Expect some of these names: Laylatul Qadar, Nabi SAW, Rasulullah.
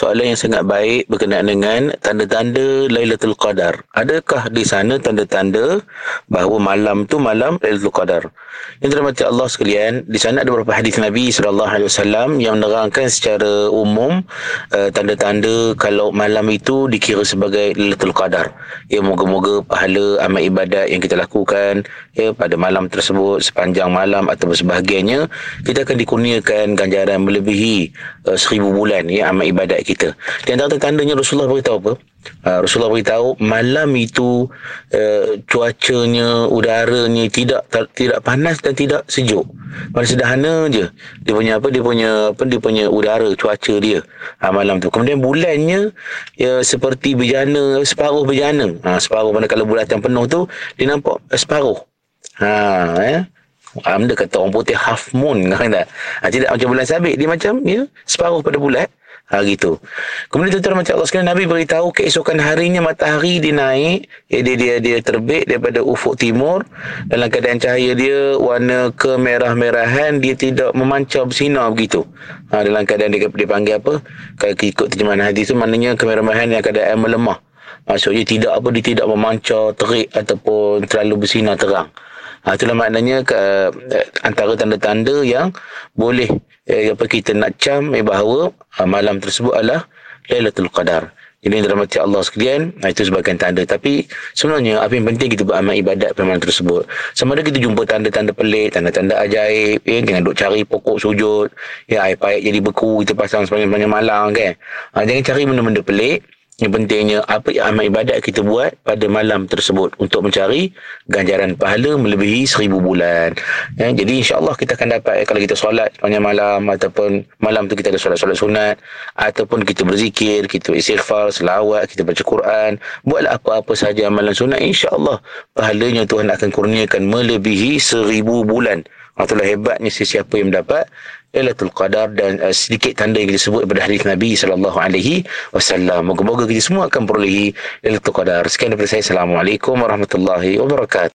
soalan yang sangat baik berkenaan dengan tanda-tanda Laylatul Qadar. Adakah di sana tanda-tanda bahawa malam tu malam Laylatul Qadar? Yang dirahmati Allah sekalian, di sana ada beberapa hadis Nabi SAW yang menerangkan secara umum tanda-tanda kalau malam itu dikira sebagai Laylatul Qadar. Ya, moga-moga pahala amal ibadat yang kita lakukan ya pada malam tersebut, sepanjang malam atau sebahagiannya, kita akan dikurniakan ganjaran melebihi 1000 bulan ya amal ibadat kita. Dan tanda-tandanya Rasulullah beritahu apa? Rasulullah beritahu malam itu cuacanya, udaranya tidak panas dan tidak sejuk. Pada sederhana je dia punya udara, cuaca dia malam tu. Kemudian bulannya ya seperti bejana, separuh bejana. Separuh mana kalau bulatan penuh tu dia nampak separuh. Dia kata orang putih half moon kan tak? Tidak macam bulan sabit, dia macam ya separuh pada bulat. Gitu. Kemudian tuan-tuan macam Allah sekalian, Nabi beritahu keesokan harinya matahari dia naik, dia terbit daripada ufuk timur dalam keadaan cahaya dia warna kemerah-merahan, dia tidak memancar bersinar begitu. Dalam keadaan dia panggil apa? Kalau ikut terjemahan hadis tu maknanya kemerah-merahan yang keadaan melemah. Maksudnya dia tidak memancar terik ataupun terlalu bersinar terang. Itulah maknanya antara tanda-tanda yang boleh kita nak cam bahawa malam tersebut adalah Laylatul Qadar. Jadi dirahmati Allah sekalian, itu sebagai tanda. Tapi sebenarnya apa yang penting kita beramal ibadat pada malam tersebut. Sama ada kita jumpa tanda-tanda pelik, tanda-tanda ajaib, ya, jangan duk cari pokok sujud, ya, air pahit jadi beku kita pasang sepanjang-panjang malam kan. Jangan cari benda-benda pelik. Yang pentingnya apa yang amal ibadat kita buat pada malam tersebut untuk mencari ganjaran pahala melebihi 1000 bulan. Ya, jadi insya-Allah kita akan dapat kalau kita solat sepanjang malam ataupun malam tu kita ada solat-solat sunat ataupun kita berzikir, kita istighfar, selawat, kita baca Quran, buatlah apa-apa sahaja amalan sunat, insya-Allah pahalanya Tuhan akan kurniakan melebihi 1000 bulan. Itulah hebatnya sesiapa yang mendapat Laylatul Qadar dan sedikit tanda yang disebut daripada hadis Nabi SAW. Moga-moga kita semua akan perolehi Laylatul Qadar. Sekian daripada saya. Assalamualaikum warahmatullahi wabarakatuh.